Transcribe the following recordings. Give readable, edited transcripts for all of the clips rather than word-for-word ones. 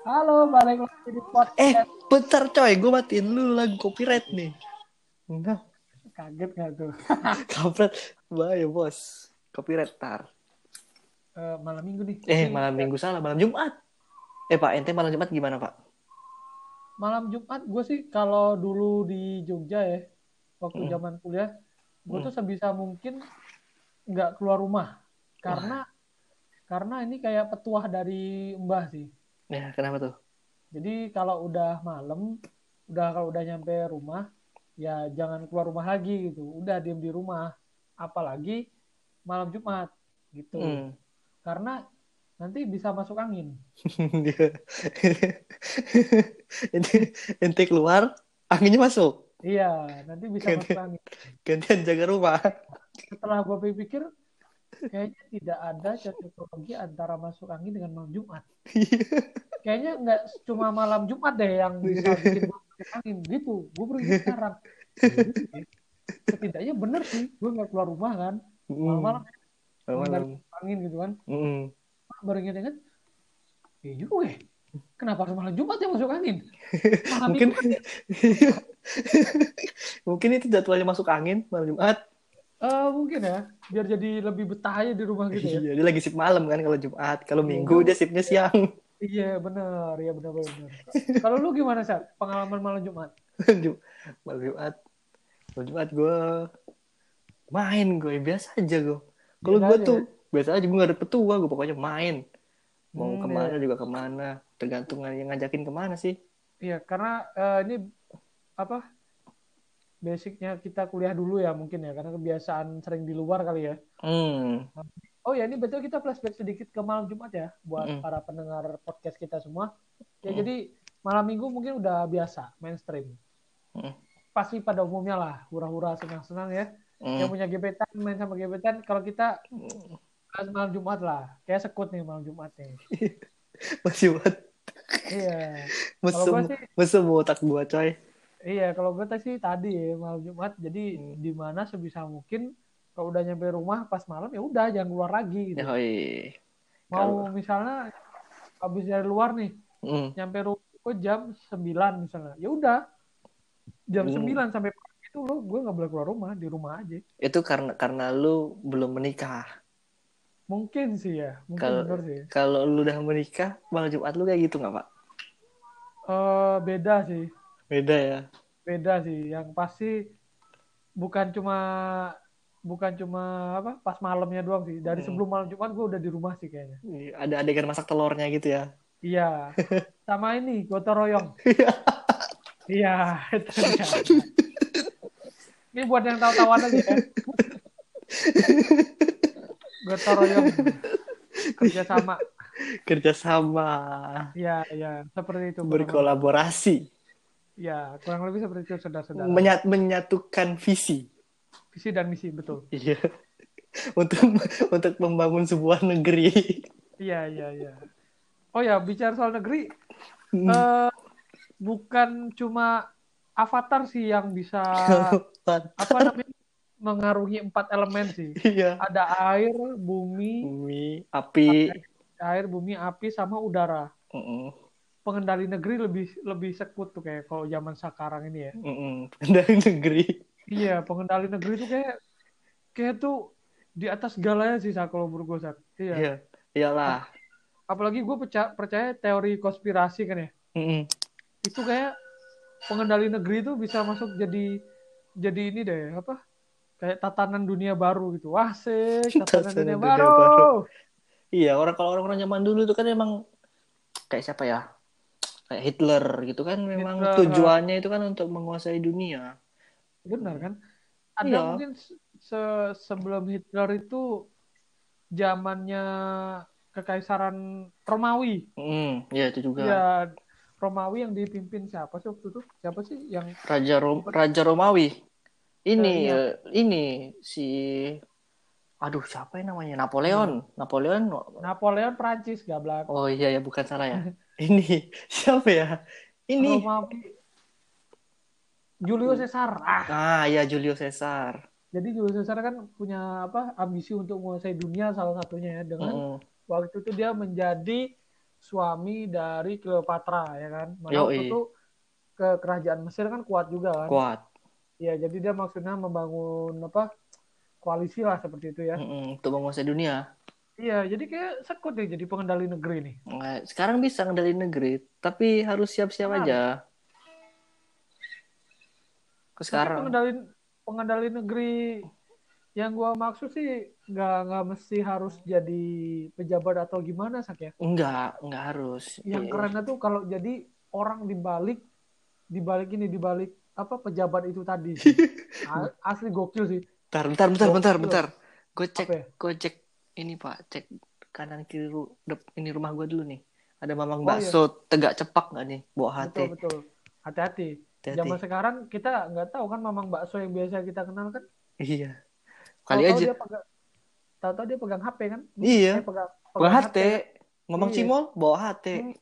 Halo, balik lagi di podcast. Bentar coy, gue matiin lu lagu copyright nih. Enggak. Kaget gak tuh? Kampret, bahaya bos. Copyright tar. Malam minggu nih. Malam minggu salah, malam Jumat. Pak, ente malam Jumat gimana pak? Malam Jumat gue sih kalau dulu di Jogja ya, waktu zaman kuliah, gue tuh sebisa mungkin nggak keluar rumah. Karena ini kayak petuah dari mbah sih. Ya, kenapa tuh? Jadi kalau udah malam, kalau udah nyampe rumah, ya jangan keluar rumah lagi gitu. Udah diem di rumah, apalagi malam Jumat gitu. Karena nanti bisa masuk angin. Ente keluar, anginnya masuk. Iya, nanti bisa masuk angin. Gantian jaga rumah. Setelah gua pikir, kayaknya tidak ada cocokologi antara masuk angin dengan malam Jumat. Kayaknya nggak cuma malam Jumat deh yang bisa bikin masuk angin gitu. Gue pergi sekarang. Setidaknya bener sih, gue nggak keluar rumah kan. Malam-malam angin gitu kan. Baru inget-inget, ya juga ya. Kenapa harus malam Jumat yang masuk angin? Mungkin itu jadwalnya masuk angin malam Jumat. Mungkin ya, biar jadi lebih betah aja di rumah gitu ya. Iya, dia lagi shift malam kan kalau Jumat, kalau Minggu dia shiftnya siang. Iya benar, ya benar. Kalau lu gimana sih pengalaman malam Jumat? Malam Jumat gue main biasa aja gue. Kalau gue tuh biasa aja gue nggak ada petua, gue pokoknya main. Mau kemana juga kemana, tergantung yang ngajakin kemana sih. Iya karena ini apa? Basicnya kita kuliah dulu ya mungkin ya, karena kebiasaan sering di luar kali ya. Oh ya, ini betul kita flashback sedikit ke malam Jumat ya, buat para pendengar podcast kita semua. Ya jadi malam minggu mungkin udah biasa, mainstream. Pasti pada umumnya lah, hura-hura senang-senang ya. Yang punya gebetan, main sama gebetan. Kalau kita malam Jumat lah, kayak sekut nih malam Jumat nih. Masih buat. Iya. Mesum otak gua coy. Iya, kalau gue sih tadi ya, malam Jumat. Jadi di mana sebisa mungkin kalau udah nyampe rumah pas malam ya udah jangan keluar lagi gitu. Yoi. Mau misalnya habis dari luar nih, nyampe rumah gue jam 9 misalnya. Ya udah. Jam 9 sampai pagi itu lo gue enggak boleh keluar rumah, di rumah aja. Itu karena lu belum menikah. Mungkin sih ya, mungkin benar sih. Kalau lu udah menikah, malam Jumat lu kayak gitu enggak, Pak? Beda sih. Beda ya. Beda sih. Yang pasti bukan cuma apa? Pas malamnya doang sih. Dari sebelum malam Jumat gue udah di rumah sih kayaknya. Ada adegan masak telurnya gitu ya. Iya. Sama ini gotong royong. Iya, itu ya. Ini buat yang tahu-tahuan aja ya. Gotong royong. Kerjasama. Iya, seperti itu. Berkolaborasi. Ya, kurang lebih seperti itu, saudara-saudara. Menyatukan visi dan misi, betul. Iya. Untuk membangun sebuah negeri. Iya. Oh ya, bicara soal negeri, bukan cuma avatar sih yang bisa mengarungi 4 elemen sih. Iya. Ada air, bumi, api. Air, bumi, api, sama udara. Pengendali negeri lebih sekut tuh kayak kalau zaman sekarang ini ya. Pengendali negeri. Iya, pengendali negeri tuh kayak tuh di atas segalanya sih kalau menurut gue. Iya. Iyalah. Apalagi gue percaya teori konspirasi kan ya. Itu kayak pengendali negeri tuh bisa masuk jadi ini deh apa? Kayak tatanan dunia baru gitu. Wah, sih tatanan dunia baru. Iya, orang-orang zaman dulu itu kan emang kayak siapa ya? Kayak Hitler gitu kan, memang Hitler, tujuannya itu kan untuk menguasai dunia. Benar kan? Ada mungkin sebelum Hitler itu zamannya kekaisaran Romawi. Ya itu juga. Ya, Romawi yang dipimpin siapa sih waktu itu? Siapa sih yang Raja Romawi? Ini si siapa yang namanya? Napoleon. Napoleon Prancis gablak. Oh iya ya, bukan salah ya. Ini siapa ya? Ini Julius Caesar. Ya Julius Caesar. Jadi Julius Caesar kan punya ambisi untuk menguasai dunia salah satunya ya, dengan waktu itu dia menjadi suami dari Cleopatra, ya kan? Mana waktu itu ke kerajaan Mesir kan kuat juga kan? Kuat. Iya, jadi dia maksudnya membangun apa? Koalisi lah seperti itu ya. Mm-mm, untuk menguasai dunia. Iya, jadi kayak sekut ya jadi pengendali negeri nih. Sekarang bisa pengendali negeri, tapi harus siap-siap aja. Ke sekarang. Pengendali negeri yang gua maksud sih nggak mesti harus jadi pejabat atau gimana sak ya? Nggak harus. Yang kerennya tuh kalau jadi orang dibalik apa pejabat itu tadi. Asli gokil sih. Bentar. Gue cek ini Pak, cek kanan kiri ini rumah gue dulu nih. Ada mamang bakso Tegak Cepak nggak nih? Bawa hati. Betul. Hati-hati. Zaman sekarang kita nggak tahu kan mamang bakso yang biasa kita kenal kan? Iya. Kali tahu aja. Tahu dia pegang HP kan? Iya. Pegang HP. Mamang Cimol bawa HP.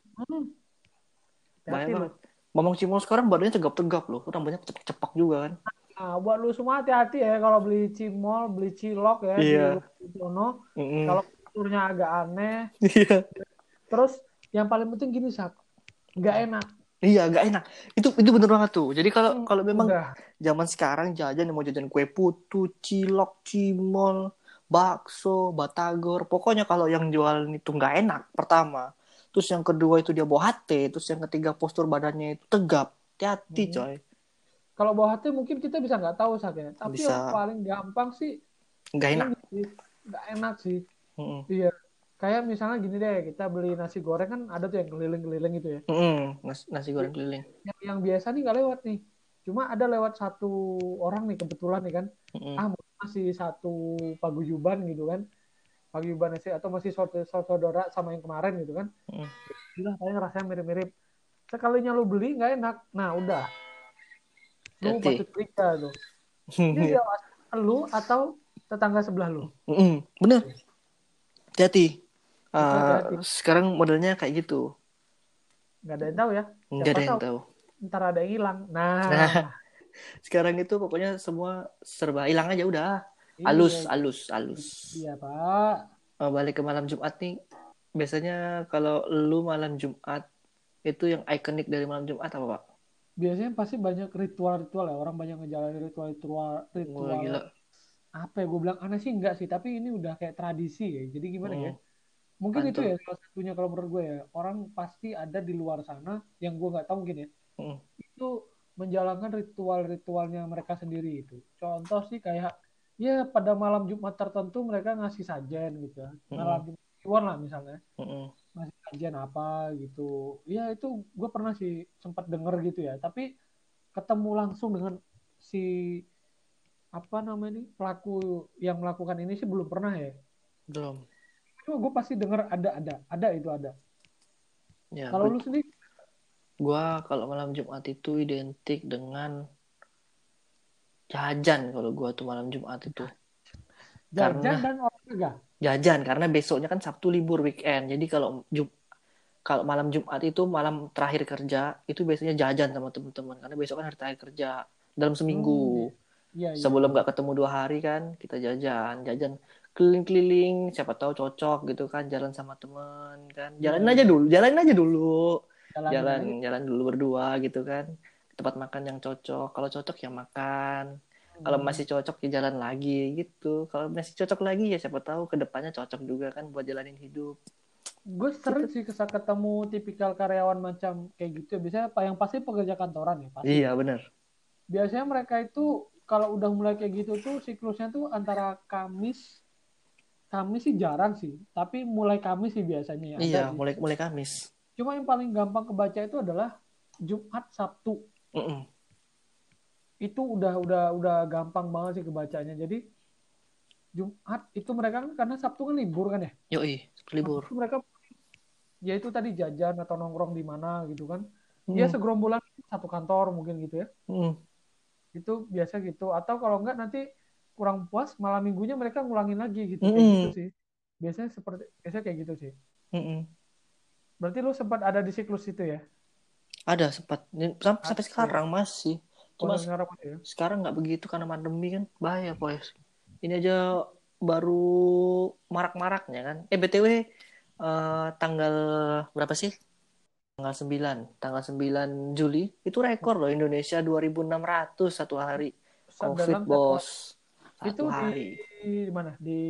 Bayangin. Mamang Cimol sekarang badannya tegap-tegap loh. Rambutnya cepak juga kan? Nah, buat lu semua hati-hati ya kalau beli cimol, beli cilok ya. Iya. Kalau kulturnya agak aneh. Iya. Terus yang paling penting gini, Sak. Enggak enak. Iya, enggak enak. Itu bener banget tuh. Jadi kalau memang zaman sekarang jajan mau jajan kue putu, cilok, cimol, bakso, batagor, pokoknya kalau yang jualan itu enggak enak pertama. Terus yang kedua itu dia bawa hati, terus yang ketiga postur badannya itu tegap. Hati-hati, coy. Kalau bawa hati mungkin kita bisa nggak tahu sakitnya, tapi bisa. Yang paling gampang sih nggak enak sih. Mm-mm. Iya, kayak misalnya gini deh, kita beli nasi goreng kan ada tuh yang keliling-keliling gitu ya. Mm-mm. Nasi goreng keliling. Yang biasa nih nggak lewat nih, cuma ada lewat satu orang nih kebetulan nih kan. Mm-mm. Masih satu paguyuban gitu kan, paguyuban sih atau masih saudara sama yang kemarin gitu kan. Gila, kayaknya rasanya mirip-mirip. Sekalinya lu beli nggak enak, nah udah. Lu pasti cerita lu. Ini lu atau tetangga sebelah lu. Bener. Hati-hati. Sekarang modelnya kayak gitu. Nggak ada yang tahu ya. Nggak ada yang tahu. Ntar ada yang hilang. Nah. Sekarang itu pokoknya semua serba hilang aja udah. Halus. Iya Pak. Balik ke malam Jumat nih. Biasanya kalau lu malam Jumat itu yang ikonik dari malam Jumat apa Pak? Biasanya pasti banyak ritual ya, orang banyak ngejalanin ritual. Gila. Apa ya gue bilang aneh sih enggak sih, tapi ini udah kayak tradisi ya. Jadi gimana ya? Mungkin Antum. Itu ya salah satunya kalau menurut gue ya, orang pasti ada di luar sana yang gue nggak tahu mungkin ya. Itu menjalankan ritual-ritualnya mereka sendiri itu. Contoh sih kayak ya pada malam Jumat tertentu mereka ngasih sajen gitu. Malam Jumat lah misalnya. Masih kajian apa gitu ya, itu gue pernah sih sempat denger gitu ya, tapi ketemu langsung dengan si apa namanya ini pelaku yang melakukan ini sih belum pernah ya, belum, cuma gue pasti denger ada ya. Kalau lu sendiri? Gue kalau malam Jumat itu identik dengan jajan. Kalau gue tuh malam Jumat itu jajan karena... dan olahraga. Jajan karena besoknya kan Sabtu libur weekend. Jadi kalau malam Jumat itu malam terakhir kerja, itu biasanya jajan sama teman-teman karena besok kan hari terakhir kerja dalam seminggu. Iya. Sebelum nggak ketemu 2 hari kan kita jajan keliling-keliling, siapa tahu cocok gitu kan, jalan sama teman kan. Jalanin aja dulu. Jalan dulu berdua gitu kan. Tempat makan yang cocok. Kalau cocok ya makan. Kalau masih cocok ya jalan lagi gitu. Kalau masih cocok lagi ya siapa tahu kedepannya cocok juga kan buat jalanin hidup. Gue sering sih ketemu tipikal karyawan macam kayak gitu. Biasanya yang pasti pekerja kantoran ya pasti. Iya benar. Biasanya mereka itu kalau udah mulai kayak gitu tuh siklusnya tuh antara Kamis sih jarang sih. Tapi mulai Kamis sih biasanya. Ya. Iya mulai Kamis. Cuma yang paling gampang kebaca itu adalah Jumat Sabtu. Itu udah gampang banget sih kebacanya. Jadi Jumat itu mereka kan karena Sabtu kan libur kan ya. Yoi, libur. Sabtu mereka ya itu tadi jajan atau nongkrong di mana gitu kan. Ya segerombolan satu kantor mungkin gitu ya. Itu biasa gitu. Atau kalau enggak nanti kurang puas malam minggunya mereka ngulangin lagi gitu. Kayak gitu sih. Biasanya kayak gitu sih. Berarti lu sempat ada di siklus itu ya? Ada sempat. Sampai sekarang masih. Cuma sekarang nggak begitu karena pandemi kan, bahaya boys. Ini aja baru marak-maraknya kan. BTW tanggal berapa sih? Tanggal 9 Juli itu rekor loh Indonesia 2.600 satu hari. Covid bos. Satu itu hari. Di mana? Di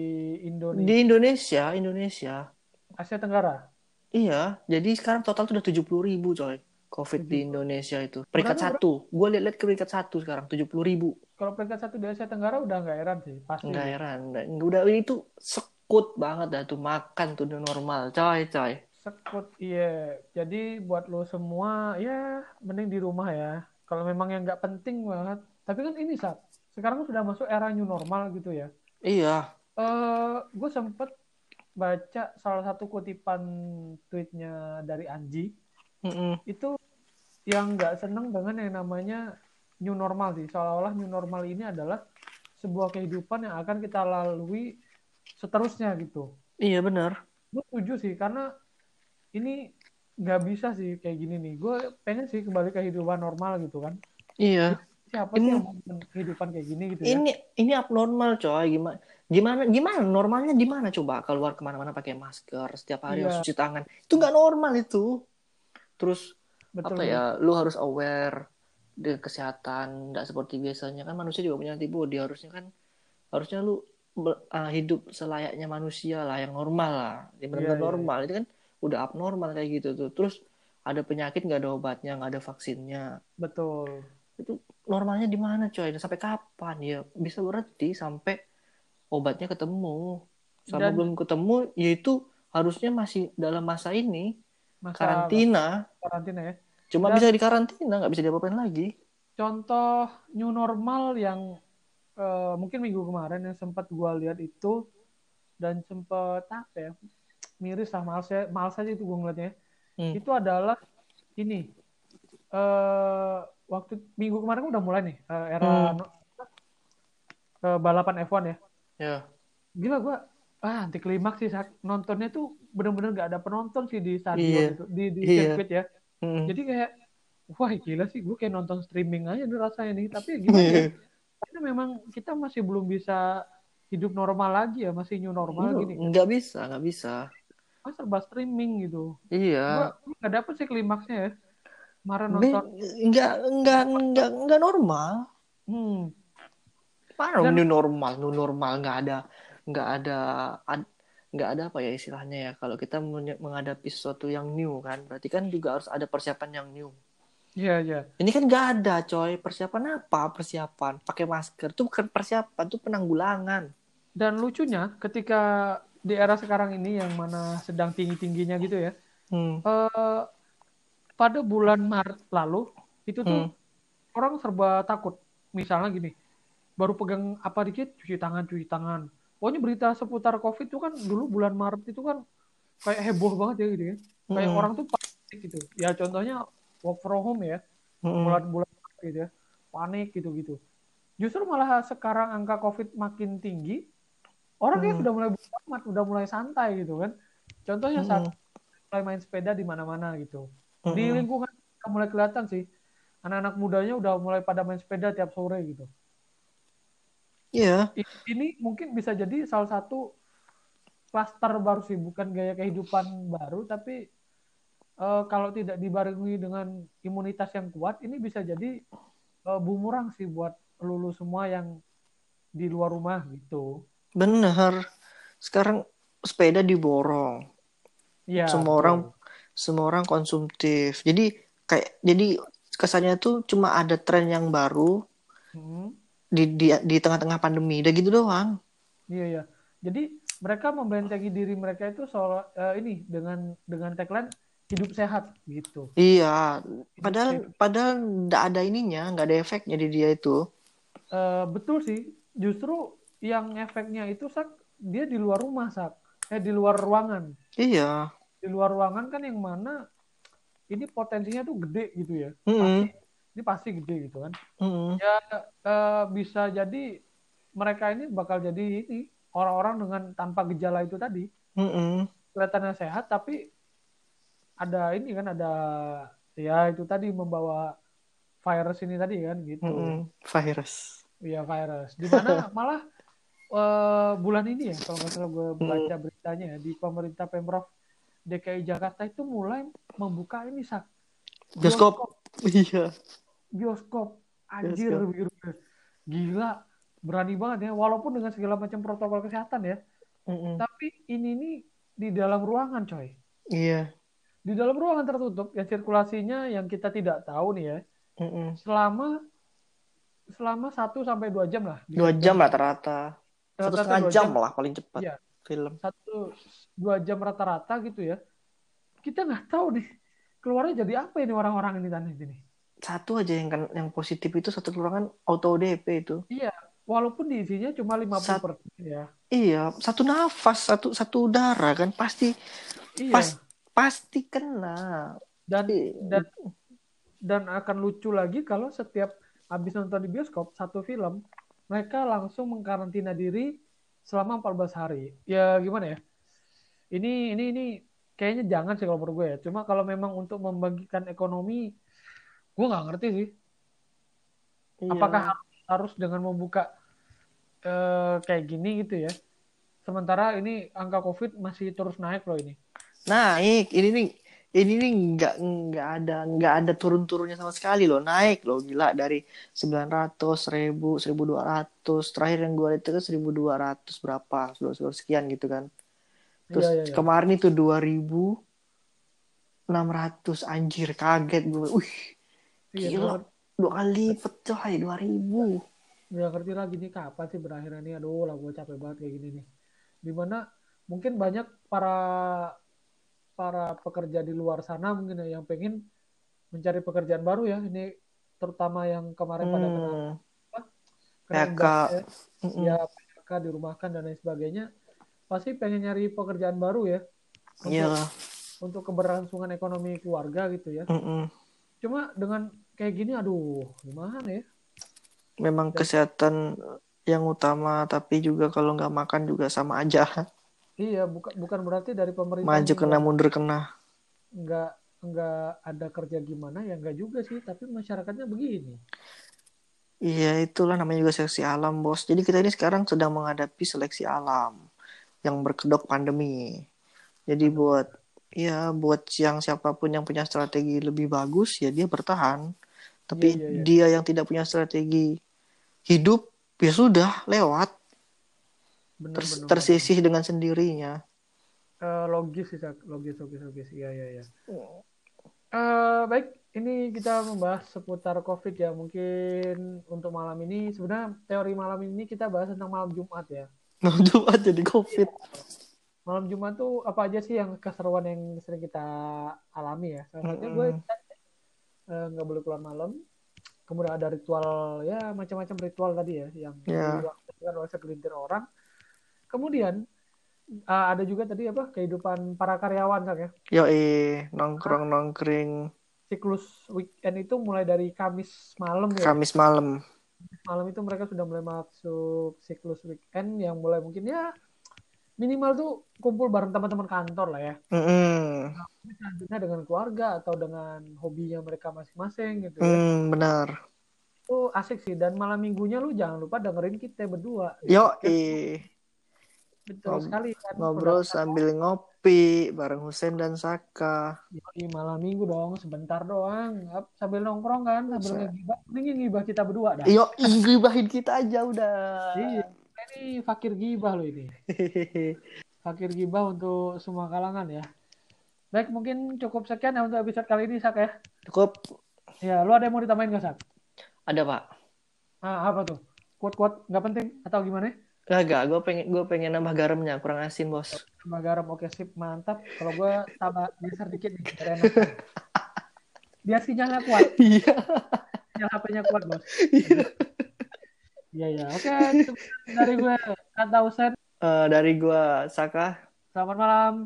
Indonesia. Di Indonesia. Asia Tenggara. Iya, jadi sekarang total tuh udah 70.000 coy. Covid di Indonesia itu. Peringkat 1. Gue lihat ke peringkat 1 sekarang 70.000. Kalau peringkat 1 di Asia Tenggara udah nggak heran sih, pasti. Nggak heran. Udah itu sekut banget dah tuh makan tuh normal coy. Sekut, iya. Jadi buat lo semua, ya mending di rumah ya. Kalau memang yang nggak penting banget. Tapi kan ini, Sat. Sekarang sudah masuk era new normal gitu ya. Iya. Gue sempet baca salah satu kutipan tweetnya dari Anji. Mm-mm. Itu yang nggak seneng dengan yang namanya new normal sih. Seolah-olah new normal ini adalah sebuah kehidupan yang akan kita lalui seterusnya gitu. Iya, benar. Gue setuju sih, karena ini nggak bisa sih kayak gini nih. Gue pengen sih kembali ke kehidupan normal gitu kan. Iya. Siapa sih yang kehidupan kayak gini gitu ya? Ini abnormal coy. Gimana normalnya di mana coba? Keluar kemana-mana pakai masker, setiap hari harus cuci tangan. Itu nggak normal itu. Terus betul, apa ya? Lu harus aware di kesehatan. Nggak seperti biasanya kan manusia juga punya antibody. Harusnya lu hidup selayaknya manusia lah, yang normal lah, yang benar-benar normal. Itu kan udah abnormal kayak gitu tuh. Terus ada penyakit nggak ada obatnya, nggak ada vaksinnya. Betul. Itu normalnya di mana coy? Dan sampai kapan ya bisa berhenti? Sampai obatnya ketemu. Sampai belum ketemu, yaitu harusnya masih dalam masa ini karantina ya. Cuma bisa di karantina, nggak bisa diapa-apain lagi. Contoh new normal yang mungkin minggu kemarin yang sempat gua lihat itu dan sempat apa ya? Miris lah, males aja itu gue ngeliatnya. Itu adalah ini waktu minggu kemarin udah mulai nih era balapan F1 ya. Yeah. Gila gue anti klimaks sih nontonnya tuh, bener-bener gak ada penonton sih di stadion itu, di circuit ya. Jadi kayak wah gila sih, gue kayak nonton streaming aja nih rasanya nih. Tapi gimana ya? Karena memang kita masih belum bisa hidup normal lagi ya, masih new normal gini. Nggak bisa. Mas serba streaming gitu. Iya. Gue nggak dapet sih klimaksnya ya. Marah nonton. Nggak normal. Parah. New normal nggak ada apa ya istilahnya ya. Kalau kita menghadapi sesuatu yang new kan, berarti kan juga harus ada persiapan yang new. Iya. Ini kan nggak ada coy. Persiapan? Pakai masker itu bukan persiapan, itu penanggulangan. Dan lucunya ketika di era sekarang ini yang mana sedang tinggi-tingginya gitu ya. Pada bulan Maret lalu itu tuh orang serba takut. Misalnya gini, baru pegang apa dikit cuci tangan. Pokoknya berita seputar Covid itu kan dulu bulan Maret itu kan kayak heboh banget ya gitu ya. Kayak orang tuh panik gitu. Ya contohnya work from home ya. Bulan-bulan gitu ya. Panik gitu-gitu. Justru malah sekarang angka COVID makin tinggi, orang kayak sudah mulai bodo amat, udah mulai santai gitu kan. Contohnya saat mulai main sepeda di mana-mana gitu. Di lingkungan mulai kelihatan sih, anak-anak mudanya udah mulai pada main sepeda tiap sore gitu. Iya. Yeah. Ini mungkin bisa jadi salah satu klaster baru sih, bukan gaya kehidupan baru, tapi kalau tidak dibarengi dengan imunitas yang kuat, ini bisa jadi bumerang sih buat lulu semua yang di luar rumah gitu. Bener. Sekarang sepeda diborong. Ya, semua orang konsumtif. Jadi kesannya tuh cuma ada tren yang baru di tengah-tengah pandemi. Udah gitu doang. Iya. Jadi mereka membentengi diri mereka itu soal ini dengan tagline hidup sehat gitu. Iya. Padahal nggak ada ininya, nggak ada efeknya di dia itu. Betul sih, justru yang efeknya itu dia di luar rumah di luar ruangan. Iya. Di luar ruangan kan yang mana ini potensinya tuh gede gitu ya. Pasti gede gitu kan. Ya bisa jadi mereka ini bakal jadi ini orang-orang dengan tanpa gejala itu tadi. Kelihatannya sehat tapi ada ini kan, ada ya itu tadi membawa virus ini tadi kan gitu. Virus. Iya, virus. Di mana malah bulan ini ya, kalau nggak salah gue baca beritanya ya, di pemerintah Pemprov DKI Jakarta itu mulai membuka ini sak bioskop. Iya. Bioskop anjir bioskop. Gila, berani banget ya walaupun dengan segala macam protokol kesehatan ya. Mm-mm. Tapi ini nih di dalam ruangan, coy. Iya. Di dalam ruangan tertutup yang sirkulasinya yang kita tidak tahu nih ya. Mm-mm. Selama 1 sampai 2 jam lah. 2 jam rata-rata. 1,5 jam lah paling cepat. Iya. Film 1-2 jam rata-rata gitu ya. Kita nggak tahu nih keluarnya jadi apa ini orang-orang ini tanah ini. Satu aja yang positif itu satu ruangan auto DP itu. Iya, walaupun diisinya cuma 50% ya. Iya, satu nafas, satu udara kan pasti iya. Pasti kena. Dan akan lucu lagi kalau setiap habis nonton di bioskop satu film, mereka langsung mengkarantina diri selama 14 hari. Ya gimana ya? Ini kayaknya jangan sih kalau menurut gue ya. Cuma kalau memang untuk membagikan ekonomi, gue nggak ngerti sih. Iya. Apakah harus dengan membuka kayak gini gitu ya? Sementara ini angka COVID masih terus naik loh ini. Naik. Ini nih nggak ada turun-turunnya sama sekali loh, naik loh gila, dari 900, 1000, 1200, terakhir yang gue lihat itu 1200 berapa, 1200 sekian gitu kan. Terus iya. Kemarin itu 2600, anjir kaget gue. Iya, gila, 2 kali lipat coy, 2000. Gak ngerti lagi nih kapan sih berakhirnya nih, aduh lah gue capek banget kayak gini nih. Dimana mungkin banyak para pekerja di luar sana mungkin yang pengen mencari pekerjaan baru ya, ini terutama yang kemarin pada PHK ya, PHK dirumahkan dan lain sebagainya, pasti pengen nyari pekerjaan baru ya untuk keberlangsungan ekonomi keluarga gitu ya. Cuma dengan kayak gini aduh gimana ya, memang jadi, kesehatan yang utama, tapi juga kalau nggak makan juga sama aja. Iya, bukan berarti dari pemerintah maju kena mundur kena. Enggak ada kerja gimana ya, enggak juga sih, tapi masyarakatnya begini. Iya, itulah namanya juga seleksi alam, Bos. Jadi kita ini sekarang sedang menghadapi seleksi alam yang berkedok pandemi. Jadi buat yang siapapun yang punya strategi lebih bagus ya dia bertahan. Tapi iya. Dia yang tidak punya strategi hidup ya sudah lewat. Bener. Tersisih dengan sendirinya. Logis. Iya. Baik, ini kita membahas seputar COVID ya. Mungkin untuk malam ini, sebenarnya teori malam ini kita bahas tentang malam Jumat ya. Malam Jumat jadi COVID. Malam Jumat tuh apa aja sih yang keseruan yang sering kita alami ya. Salah satunya gue nggak boleh keluar malam. Kemudian ada ritual ya, macam-macam ritual tadi ya yang dilakukan oleh segelintir orang. Kemudian ada juga tadi apa kehidupan para karyawan kan ya? Yoi, nongkring. Siklus weekend itu mulai dari Kamis malam ya. Malam itu mereka sudah mulai masuk siklus weekend yang mulai mungkin ya minimal tuh kumpul bareng teman-teman kantor lah ya. Misalnya dengan keluarga atau dengan hobinya mereka masing-masing gitu. Ya. Benar. Itu asik sih, dan malam minggunya lu jangan lupa dengerin kita berdua. Yoi. Betul sekali kan? Ngobrol sambil ngopi bareng Husein dan Saka. Yoi, malam minggu dong, sebentar doang. Sambil nongkrong kan, sambil ngegibah. Mending ngegibah kita berdua dah. Yo, ngegibahin kita aja udah. Ini fakir gibah loh ini. Fakir gibah untuk semua kalangan ya. Baik, mungkin cukup sekian ya untuk episode kali ini, Sak ya. Cukup. Ya, lu ada yang mau ditambahin gak, Sak? Ada, Pak. Apa tuh? Quote-quote gak penting atau gimana? Enggak, gue pengen nambah garamnya, kurang asin, Bos. Nambah garam, oke sip, mantap. Kalau gue tambah geser dikit nih, biar sinyalnya kuat. Iya. Sinyal HP-nya kuat, Bos. Iya. Oke, dari gue Husein. Dari gue Saka. Selamat malam.